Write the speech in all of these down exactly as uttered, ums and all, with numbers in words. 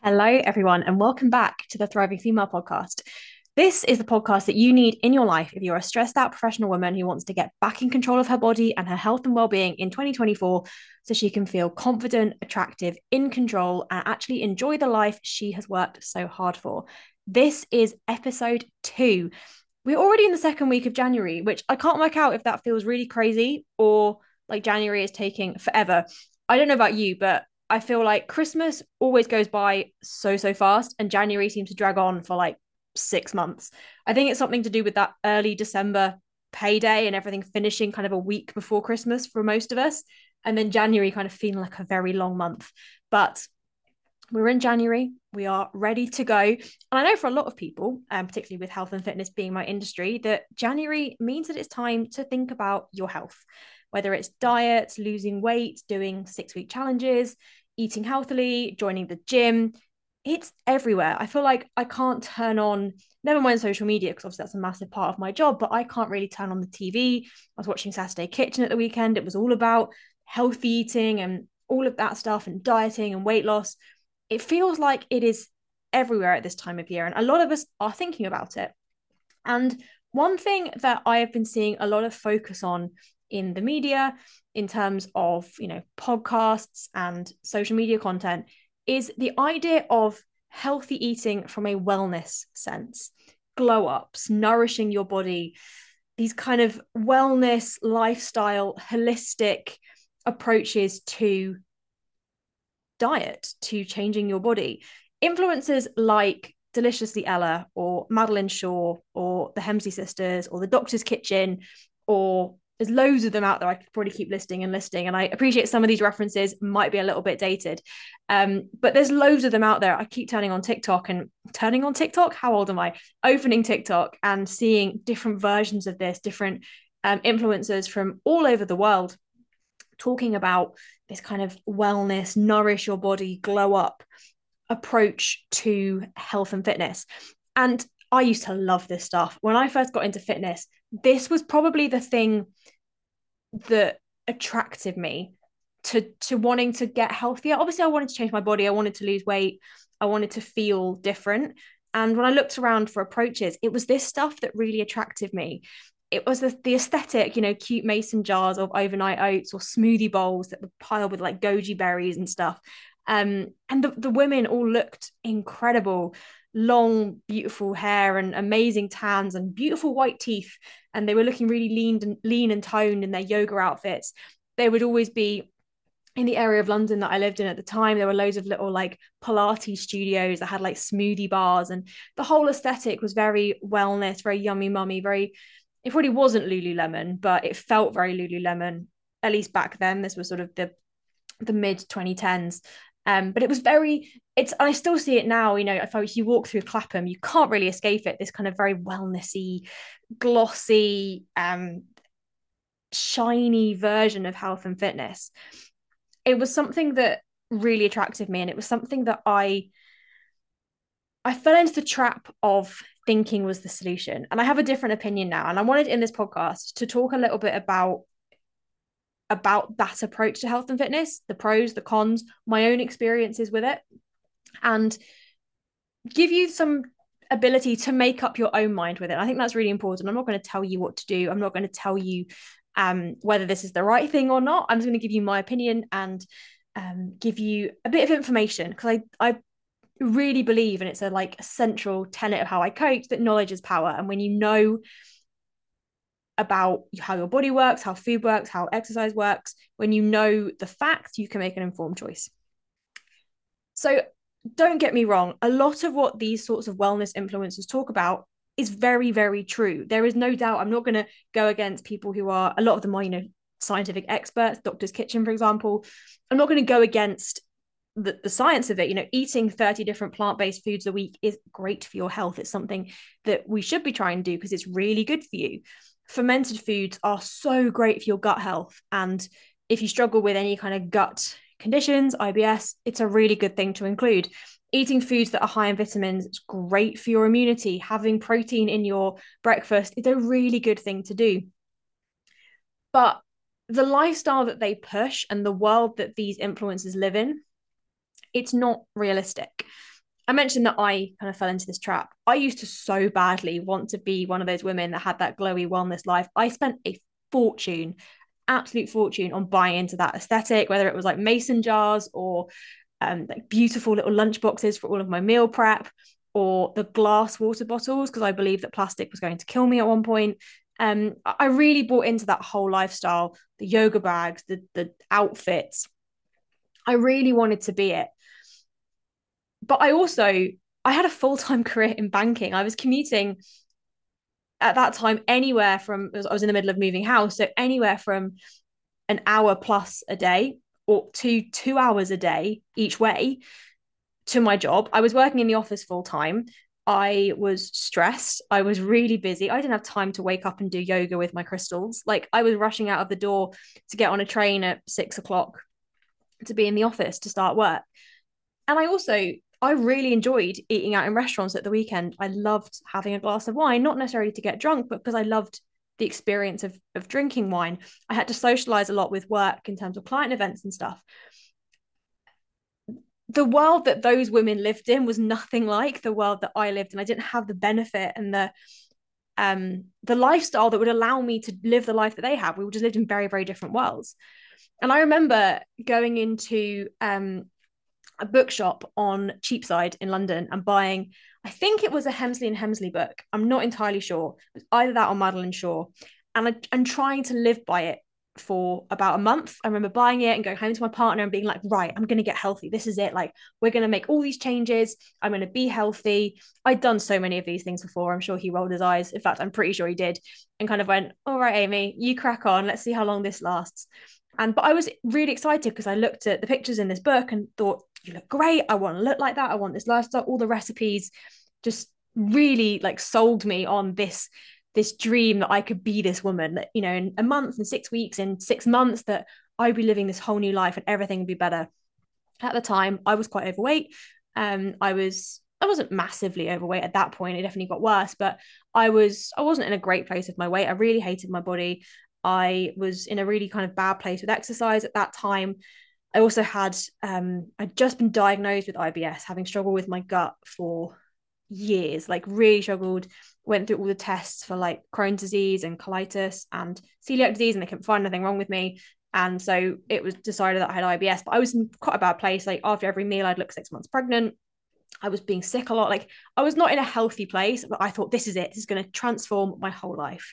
Hello, everyone, and welcome back to the Thriving Female Podcast. This is the podcast that you need in your life if you're a stressed out professional woman who wants to get back in control of her body and her health and well-being in twenty twenty-four so she can feel confident, attractive, in control, and actually enjoy the life she has worked so hard for. This is episode two. We're already in the second week of January, which I can't work out if that feels really crazy or like January is taking forever. I don't know about you, but I feel like Christmas always goes by so, so fast, and January seems to drag on for like six months. I think it's something to do with that early December payday and everything finishing kind of a week before Christmas for most of us. And then January kind of feeling like a very long month. But we're in January, we are ready to go. And I know for a lot of people, um, particularly with health and fitness being my industry, that January means that it's time to think about your health, whether it's diets, losing weight, doing six-week challenges, eating healthily, joining the gym. It's everywhere. I feel like I can't turn on, never mind social media, because obviously that's a massive part of my job, but I can't really turn on the T V. I was watching Saturday Kitchen at the weekend. It was all about healthy eating and all of that stuff and dieting and weight loss. It feels like it is everywhere at this time of year, and a lot of us are thinking about it. And one thing that I have been seeing a lot of focus on in the media, in terms of, you know, podcasts and social media content, is the idea of healthy eating from a wellness sense, glow ups, nourishing your body, these kind of wellness, lifestyle, holistic approaches to diet, to changing your body. Influencers like Deliciously Ella or Madeleine Shaw or the Hemsley sisters or the Doctor's Kitchen, or there's loads of them out there. I could probably keep listing and listing. And I appreciate some of these references might be a little bit dated, um, but there's loads of them out there. I keep turning on TikTok and turning on TikTok. How old am I? Opening TikTok and seeing different versions of this, different um, influencers from all over the world talking about this kind of wellness, nourish your body, glow up approach to health and fitness. And I used to love this stuff. When I first got into fitness, this was probably the thing that attracted me to, to wanting to get healthier. Obviously, I wanted to change my body. I wanted to lose weight. I wanted to feel different. And when I looked around for approaches, it was this stuff that really attracted me. It was the, the aesthetic, you know, cute mason jars of overnight oats or smoothie bowls that were piled with like goji berries and stuff. Um, and the, the women all looked incredible. Long, beautiful hair and amazing tans and beautiful white teeth. And they were looking really lean and lean and toned in their yoga outfits. They would always be in the area of London that I lived in at the time. There were loads of little like Pilates studios that had like smoothie bars, and the whole aesthetic was very wellness, very yummy mummy, very, it probably wasn't Lululemon, but it felt very Lululemon, at least back then. This was sort of the, the mid twenty tens. Um, but it was very, it's, I still see it now, you know, if, I, if you walk through Clapham, you can't really escape it. This kind of very wellnessy, glossy, um, shiny version of health and fitness. It was something that really attracted me. And it was something that I, I fell into the trap of thinking was the solution. And I have a different opinion now. And I wanted in this podcast to talk a little bit about about that approach to health and fitness, the pros, the cons, my own experiences with it, and give you some ability to make up your own mind with it. I think that's really important. I'm not going to tell you what to do. I'm not going to tell you um, whether this is the right thing or not. I'm just going to give you my opinion and um, give you a bit of information, because I, I really believe, and it's a like a central tenet of how I coach, that knowledge is power. And when you know about how your body works, how food works, how exercise works, when you know the facts, you can make an informed choice. So don't get me wrong, a lot of what these sorts of wellness influencers talk about is very, very true. There is no doubt. I'm not going to go against people who are, a lot of them are, you know, scientific experts, Doctor's Kitchen, for example. I'm not going to go against the, the science of it. You know, eating thirty different plant-based foods a week is great for your health. It's something that we should be trying to do because it's really good for you. Fermented foods are so great for your gut health. And if you struggle with any kind of gut conditions, I B S, it's a really good thing to include. Eating foods that are high in vitamins, it's great for your immunity. Having protein in your breakfast is a really good thing to do. But the lifestyle that they push and the world that these influencers live in it's not realistic. I mentioned that I kind of fell into this trap. I used to so badly want to be one of those women that had that glowy wellness life. I spent a fortune, absolute fortune, on buying into that aesthetic, whether it was like mason jars or um, like beautiful little lunch boxes for all of my meal prep, or the glass water bottles, because I believed that plastic was going to kill me at one point. Um, I really bought into that whole lifestyle, the yoga bags, the the outfits. I really wanted to be it. But I also, I had a full-time career in banking. I was commuting at that time anywhere from, I was in the middle of moving house, so anywhere from an hour plus a day or to two hours a day each way to my job. I was working in the office full-time. I was stressed. I was really busy. I didn't have time to wake up and do yoga with my crystals. Like, I was rushing out of the door to get on a train at six o'clock to be in the office to start work. And I also... I really enjoyed eating out in restaurants at the weekend. I loved having a glass of wine, not necessarily to get drunk, but because I loved the experience of, of drinking wine. I had to socialize a lot with work in terms of client events and stuff. The world that those women lived in was nothing like the world that I lived in. I didn't have the benefit and the um, the lifestyle that would allow me to live the life that they have. We just lived in very, very different worlds. And I remember going into... Um, a bookshop on Cheapside in London and buying, I think it was a Hemsley and Hemsley book. I'm not entirely sure. It was either that or Madeleine Shaw. And I, and trying to live by it for about a month. I remember buying it and going home to my partner and being like, right, I'm going to get healthy. This is it. Like, we're going to make all these changes. I'm going to be healthy. I'd done so many of these things before. I'm sure he rolled his eyes. In fact, I'm pretty sure he did, and kind of went, all right, Amy, you crack on. Let's see how long this lasts. And, but I was really excited because I looked at the pictures in this book and thought, you look great. I want to look like that. I want this lifestyle. All the recipes just really like sold me on this, this dream that I could be this woman, that, you know, in a month and six weeks and six months that I'd be living this whole new life and everything would be better. At the time, I was quite overweight. Um, I was, I wasn't massively overweight at that point. It definitely got worse, but I was, I wasn't in a great place with my weight. I really hated my body. I was in a really kind of bad place with exercise at that time. I also had, um, I'd just been diagnosed with I B S, having struggled with my gut for years, like really struggled, went through all the tests for like Crohn's disease and colitis and celiac disease, and they couldn't find anything wrong with me. And so it was decided that I had I B S, but I was in quite a bad place. Like, after every meal, I'd look six months pregnant. I was being sick a lot. Like, I was not in a healthy place, but I thought, this is it. This is going to transform my whole life.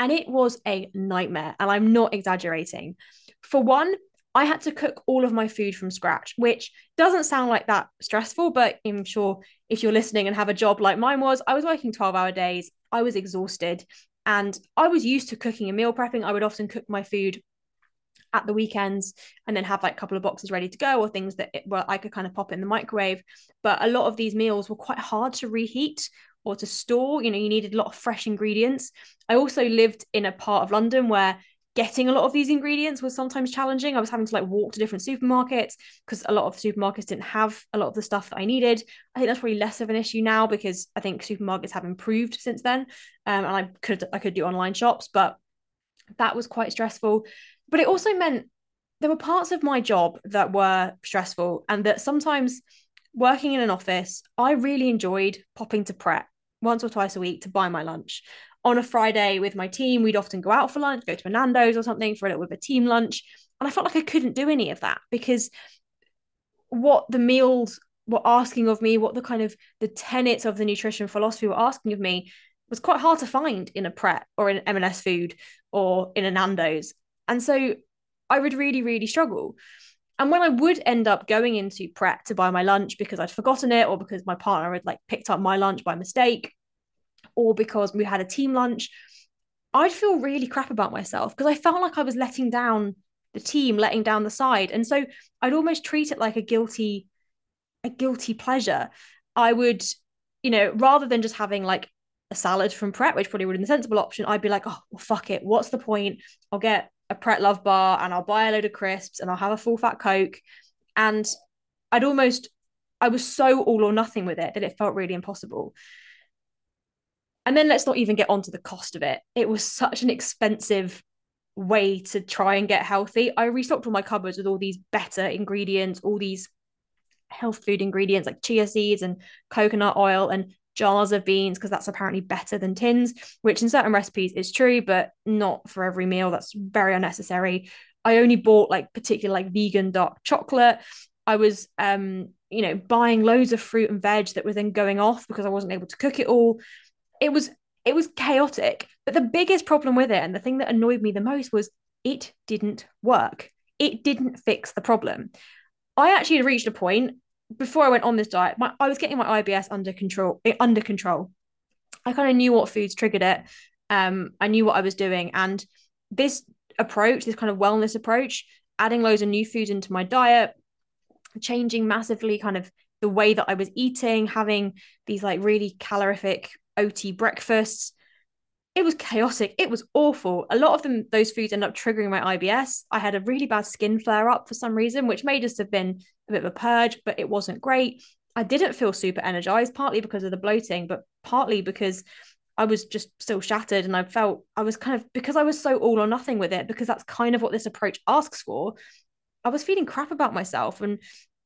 And it was a nightmare. And I'm not exaggerating. For one, I had to cook all of my food from scratch, which doesn't sound like that stressful, but I'm sure if you're listening and have a job like mine was, I was working twelve hour days. I was exhausted, and I was used to cooking and meal prepping. I would often cook my food at the weekends and then have like a couple of boxes ready to go, or things that it, well, I could kind of pop in the microwave. But a lot of these meals were quite hard to reheat or to store. You know, you needed a lot of fresh ingredients. I also lived in a part of London where getting a lot of these ingredients was sometimes challenging. I was having to like walk to different supermarkets because a lot of supermarkets didn't have a lot of the stuff that I needed. I think that's probably less of an issue now because I think supermarkets have improved since then. Um, and I could, I could do online shops, but that was quite stressful. But it also meant there were parts of my job that were stressful, and that sometimes working in an office, I really enjoyed popping to Pret once or twice a week to buy my lunch. On a Friday with my team, we'd often go out for lunch, go to a Nando's or something for a little bit of a team lunch. And I felt like I couldn't do any of that because what the meals were asking of me, what the kind of the tenets of the nutrition philosophy were asking of me, was quite hard to find in a Pret or in an M and S Food or in a Nando's. And so I would really, really struggle. And when I would end up going into Pret to buy my lunch because I'd forgotten it, or because my partner had like picked up my lunch by mistake, or because we had a team lunch, I'd feel really crap about myself because I felt like I was letting down the team, letting down the side. And so I'd almost treat it like a guilty, a guilty pleasure. I would, you know, rather than just having like a salad from Pret, which probably would have been a sensible option, I'd be like, oh, well, fuck it. What's the point? I'll get a Pret Love Bar and I'll buy a load of crisps and I'll have a full fat Coke. And I'd almost, I was so all or nothing with it that it felt really impossible. And then let's not even get onto the cost of it. It was such an expensive way to try and get healthy. I restocked all my cupboards with all these better ingredients, all these health food ingredients like chia seeds and coconut oil and jars of beans, because that's apparently better than tins, which in certain recipes is true, but not for every meal. That's very unnecessary. I only bought like particular like vegan dark chocolate. I was um you know buying loads of fruit and veg that were then going off because I wasn't able to cook it all. It was it was chaotic. But the biggest problem with it, and the thing that annoyed me the most, was it didn't work. It didn't fix the problem. I actually reached a point before I went on this diet, my, I was getting my I B S under control. Under control, I kind of knew what foods triggered it. Um, I knew what I was doing, and this approach, this kind of wellness approach, adding loads of new foods into my diet, changing massively kind of the way that I was eating, having these like really calorific O T breakfasts. It was chaotic. It was awful. A lot of them, those foods ended up triggering my I B S. I had a really bad skin flare up for some reason, which may just have been a bit of a purge, but it wasn't great. I didn't feel super energized, partly because of the bloating, but partly because I was just still shattered. And I felt I was kind of, because I was so all or nothing with it, because that's kind of what this approach asks for, I was feeling crap about myself and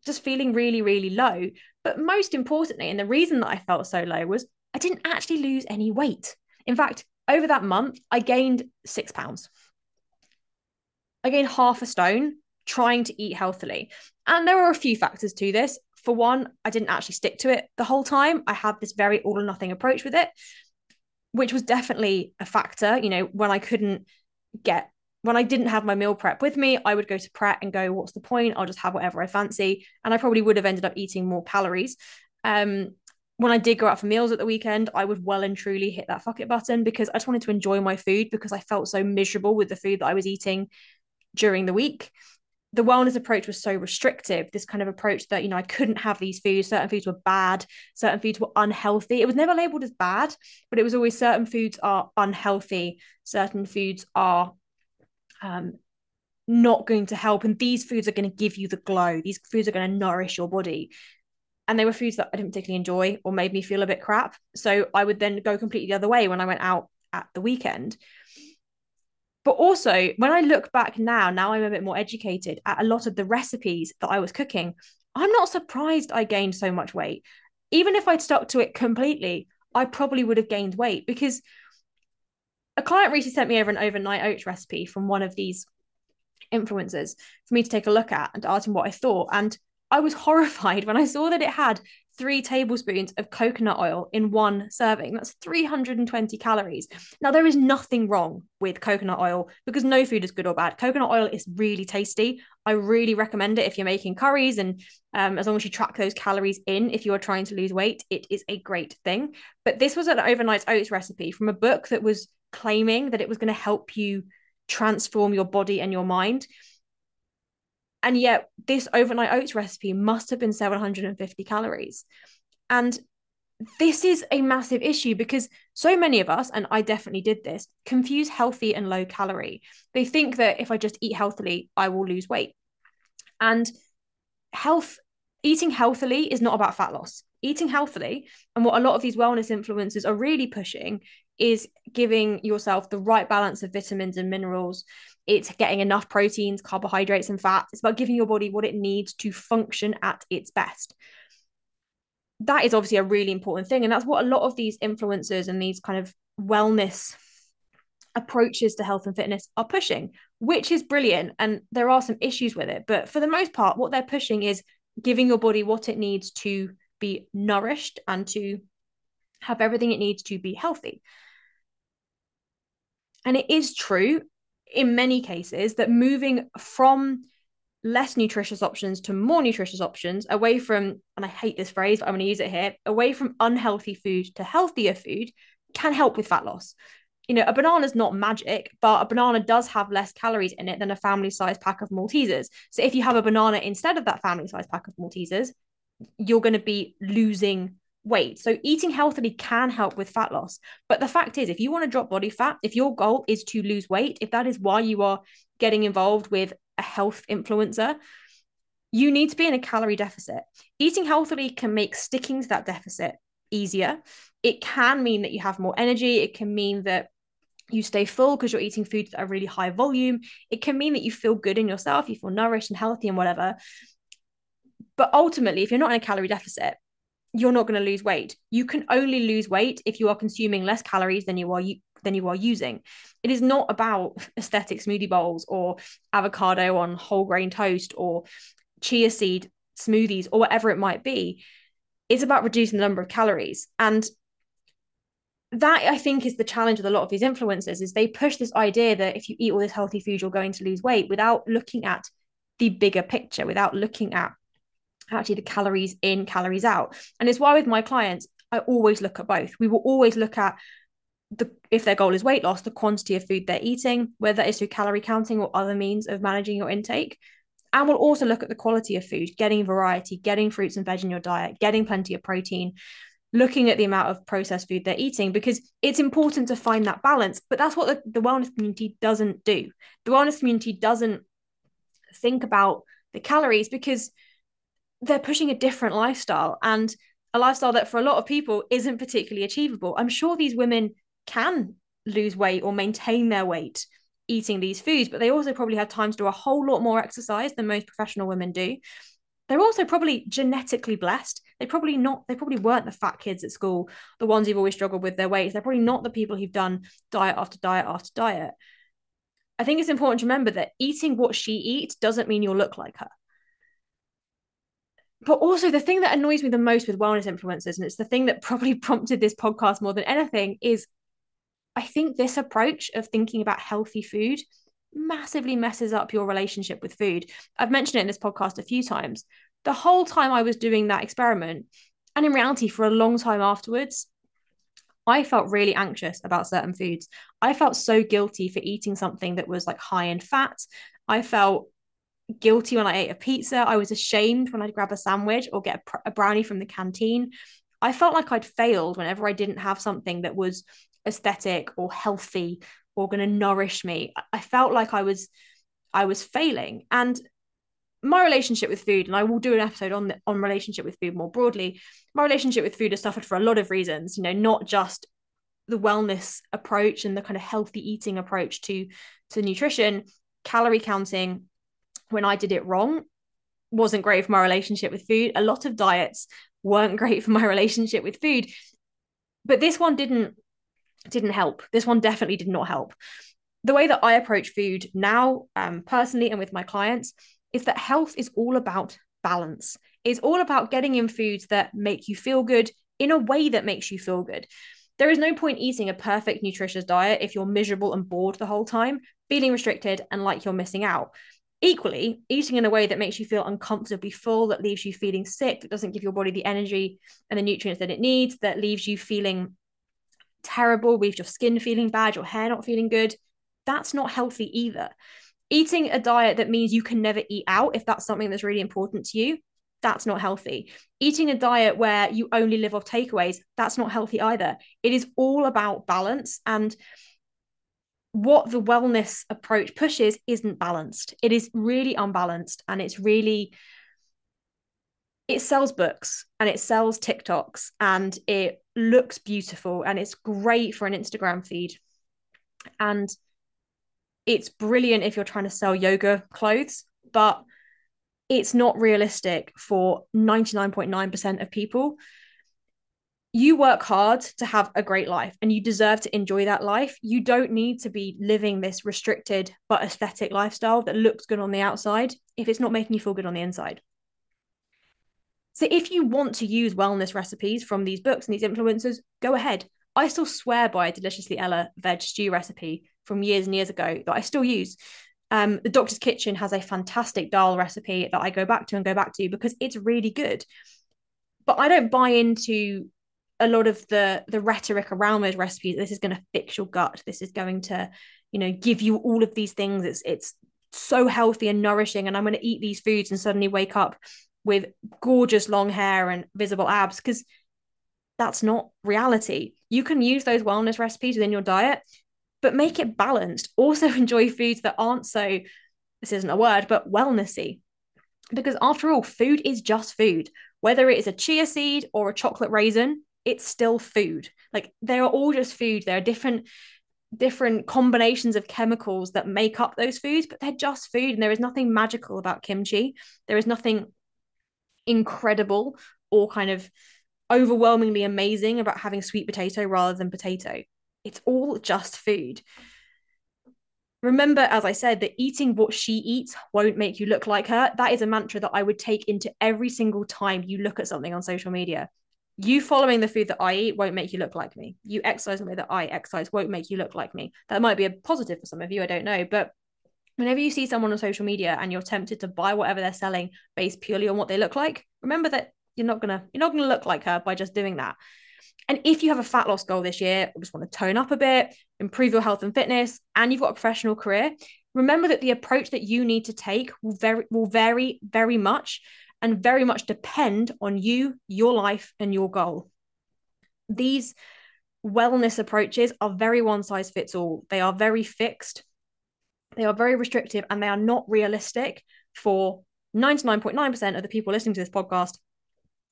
just feeling really, really low. But most importantly, and the reason that I felt so low, was I didn't actually lose any weight. In fact, over that month, I gained six pounds. I gained half a stone trying to eat healthily. And there were a few factors to this. For one, I didn't actually stick to it the whole time. I had this very all or nothing approach with it, which was definitely a factor. You know, when I couldn't get, when I didn't have my meal prep with me, I would go to Pret and go, what's the point? I'll just have whatever I fancy. And I probably would have ended up eating more calories. Um, When I did go out for meals at the weekend, I would well and truly hit that fuck it button, because I just wanted to enjoy my food, because I felt so miserable with the food that I was eating during the week. The wellness approach was so restrictive, this kind of approach that, you know, I couldn't have these foods. Certain foods were bad. Certain foods were unhealthy. It was never labeled as bad, but it was always certain foods are unhealthy. Certain foods are um, not going to help. And these foods are going to give you the glow. These foods are going to nourish your body. And they were foods that I didn't particularly enjoy or made me feel a bit crap. So I would then go completely the other way when I went out at the weekend. But also, when I look back now, now I'm a bit more educated at a lot of the recipes that I was cooking, I'm not surprised I gained so much weight. Even if I'd stuck to it completely, I probably would have gained weight, because a client recently sent me over an overnight oats recipe from one of these influencers for me to take a look at and to ask him what I thought. And I was horrified when I saw that it had three tablespoons of coconut oil in one serving. That's three hundred twenty calories. Now, there is nothing wrong with coconut oil, because no food is good or bad. Coconut oil is really tasty. I really recommend it if you're making curries, and um, as long as you track those calories in, if you are trying to lose weight, it is a great thing. But this was an overnight oats recipe from a book that was claiming that it was going to help you transform your body and your mind. And yet this overnight oats recipe must have been seven hundred fifty calories. And this is a massive issue, because so many of us, and I definitely did this, confuse healthy and low calorie. They think that if I just eat healthily, I will lose weight. And health, eating healthily is not about fat loss. Eating healthily, and what a lot of these wellness influencers are really pushing, is giving yourself the right balance of vitamins and minerals. It's getting enough proteins, carbohydrates, and fats. It's about giving your body what it needs to function at its best. That is obviously a really important thing. And that's what a lot of these influencers and these kind of wellness approaches to health and fitness are pushing, which is brilliant. And there are some issues with it, but for the most part, what they're pushing is giving your body what it needs to be nourished and to have everything it needs to be healthy. And it is true in many cases that moving from less nutritious options to more nutritious options, away from, and I hate this phrase, but I'm going to use it here, away from unhealthy food to healthier food, can help with fat loss. You know, a banana is not magic, but a banana does have less calories in it than a family-sized pack of Maltesers. So if you have a banana instead of that family-sized pack of Maltesers, you're going to be losing weight. So eating healthily can help with fat loss. But the fact is, if you want to drop body fat, if your goal is to lose weight, if that is why you are getting involved with a health influencer, you need to be in a calorie deficit. Eating healthily can make sticking to that deficit easier. It can mean that you have more energy. It can mean that you stay full because you're eating foods that are really high volume. It can mean that you feel good in yourself. You feel nourished and healthy and whatever. But ultimately, if you're not in a calorie deficit, you're not going to lose weight. You can only lose weight if you are consuming less calories than you are you than you are using. It is not about aesthetic smoothie bowls or avocado on whole grain toast or chia seed smoothies or whatever it might be. It's about reducing the number of calories. And that, I think, is the challenge with a lot of these influencers, is they push this idea that if you eat all this healthy food, you're going to lose weight, without looking at the bigger picture, without looking at actually the calories in, calories out. And it's why with my clients, I always look at both. We will always look at the, if their goal is weight loss, the quantity of food they're eating, whether it's through calorie counting or other means of managing your intake. And we'll also look at the quality of food, getting variety, getting fruits and veg in your diet, getting plenty of protein, looking at the amount of processed food they're eating, because it's important to find that balance. But that's what the, the wellness community doesn't do. The wellness community doesn't think about the calories because they're pushing a different lifestyle, and a lifestyle that for a lot of people isn't particularly achievable. I'm sure these women can lose weight or maintain their weight eating these foods, but they also probably had time to do a whole lot more exercise than most professional women do. They're also probably genetically blessed. They probably not, they probably weren't the fat kids at school, the ones who've always struggled with their weights. They're probably not the people who've done diet after diet after diet. I think it's important to remember that eating what she eats doesn't mean you'll look like her. But also the thing that annoys me the most with wellness influencers, and it's the thing that probably prompted this podcast more than anything, is I think this approach of thinking about healthy food massively messes up your relationship with food. I've mentioned it in this podcast a few times. The whole time I was doing that experiment, and in reality for a long time afterwards, I felt really anxious about certain foods. I felt so guilty for eating something that was like high in fat. I felt guilty when I ate a pizza. I was ashamed when I'd grab a sandwich or get a, pr- a brownie from the canteen. I felt like I'd failed whenever I didn't have something that was aesthetic or healthy or going to nourish me. I felt like I was, I was failing. And my relationship with food, and I will do an episode on the, on relationship with food more broadly, my relationship with food has suffered for a lot of reasons, you know, not just the wellness approach and the kind of healthy eating approach to, to nutrition. Calorie counting, when I did it wrong, wasn't great for my relationship with food. A lot of diets weren't great for my relationship with food, but this one didn't didn't help. This one definitely did not help. The way that I approach food now, um, personally and with my clients, is that health is all about balance. It's all about getting in foods that make you feel good in a way that makes you feel good. There is no point eating a perfect nutritious diet if you're miserable and bored the whole time, feeling restricted and like you're missing out. Equally, eating in a way that makes you feel uncomfortably full, that leaves you feeling sick, that doesn't give your body the energy and the nutrients that it needs, that leaves you feeling terrible, leaves your skin feeling bad, your hair not feeling good, that's not healthy either. Eating a diet that means you can never eat out, if that's something that's really important to you, that's not healthy. Eating a diet where you only live off takeaways, that's not healthy either. It is all about balance, and what the wellness approach pushes isn't balanced. It is really unbalanced, and it's really, it sells books and it sells TikToks and it looks beautiful and it's great for an Instagram feed. And it's brilliant if you're trying to sell yoga clothes, but it's not realistic for ninety-nine point nine percent of people. You work hard to have a great life and you deserve to enjoy that life. You don't need to be living this restricted but aesthetic lifestyle that looks good on the outside if it's not making you feel good on the inside. So if you want to use wellness recipes from these books and these influencers, go ahead. I still swear by a Deliciously Ella veg stew recipe from years and years ago that I still use. Um, the Doctor's Kitchen has a fantastic dal recipe that I go back to and go back to because it's really good. But I don't buy into a lot of the the rhetoric around those recipes. This is going to fix your gut. This is going to, you know, give you all of these things. It's it's so healthy and nourishing, and I'm going to eat these foods and suddenly wake up with gorgeous long hair and visible abs, because that's not reality. You can use those wellness recipes within your diet, but make it balanced. Also enjoy foods that aren't so, this isn't a word, but wellnessy. Because after all, food is just food. Whether it is a chia seed or a chocolate raisin, it's still food. Like, they are all just food. There are different, different combinations of chemicals that make up those foods, but they're just food. And there is nothing magical about kimchi. There is nothing incredible or kind of overwhelmingly amazing about having sweet potato rather than potato. It's all just food. Remember, as I said, that eating what she eats won't make you look like her. That is a mantra that I would take into every single time you look at something on social media. You following the food that I eat won't make you look like me. You exercise the way that I exercise won't make you look like me. That might be a positive for some of you, I don't know. But whenever you see someone on social media and you're tempted to buy whatever they're selling based purely on what they look like, remember that you're not gonna you're not gonna look like her by just doing that. And if you have a fat loss goal this year, or just want to tone up a bit, improve your health and fitness, and you've got a professional career, remember that the approach that you need to take will vary, will vary very much and very much depend on you, your life, and your goal. These wellness approaches are very one size fits all. They are very fixed, they are very restrictive, and they are not realistic for ninety-nine point nine percent of the people listening to this podcast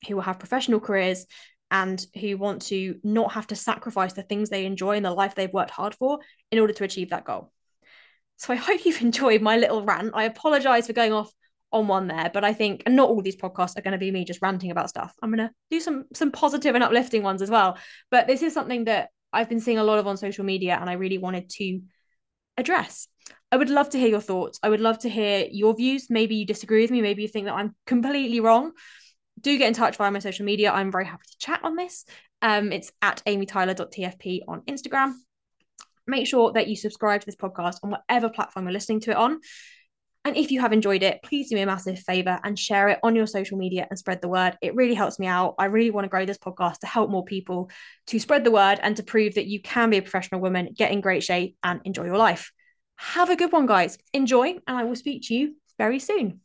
who will have professional careers and who want to not have to sacrifice the things they enjoy and the life they've worked hard for in order to achieve that goal. So I hope you've enjoyed my little rant. I apologize for going off on one there, but I think, and not all these podcasts are going to be me just ranting about stuff. I'm going to do some, some positive and uplifting ones as well. But this is something that I've been seeing a lot of on social media and I really wanted to address. I would love to hear your thoughts. I would love to hear your views. Maybe you disagree with me. Maybe you think that I'm completely wrong. Do get in touch via my social media. I'm very happy to chat on this. Um, it's at amytyler dot t f p on Instagram. Make sure that you subscribe to this podcast on whatever platform you're listening to it on. And if you have enjoyed it, please do me a massive favor and share it on your social media and spread the word. It really helps me out. I really want to grow this podcast to help more people, to spread the word and to prove that you can be a professional woman, get in great shape and enjoy your life. Have a good one, guys. Enjoy, and I will speak to you very soon.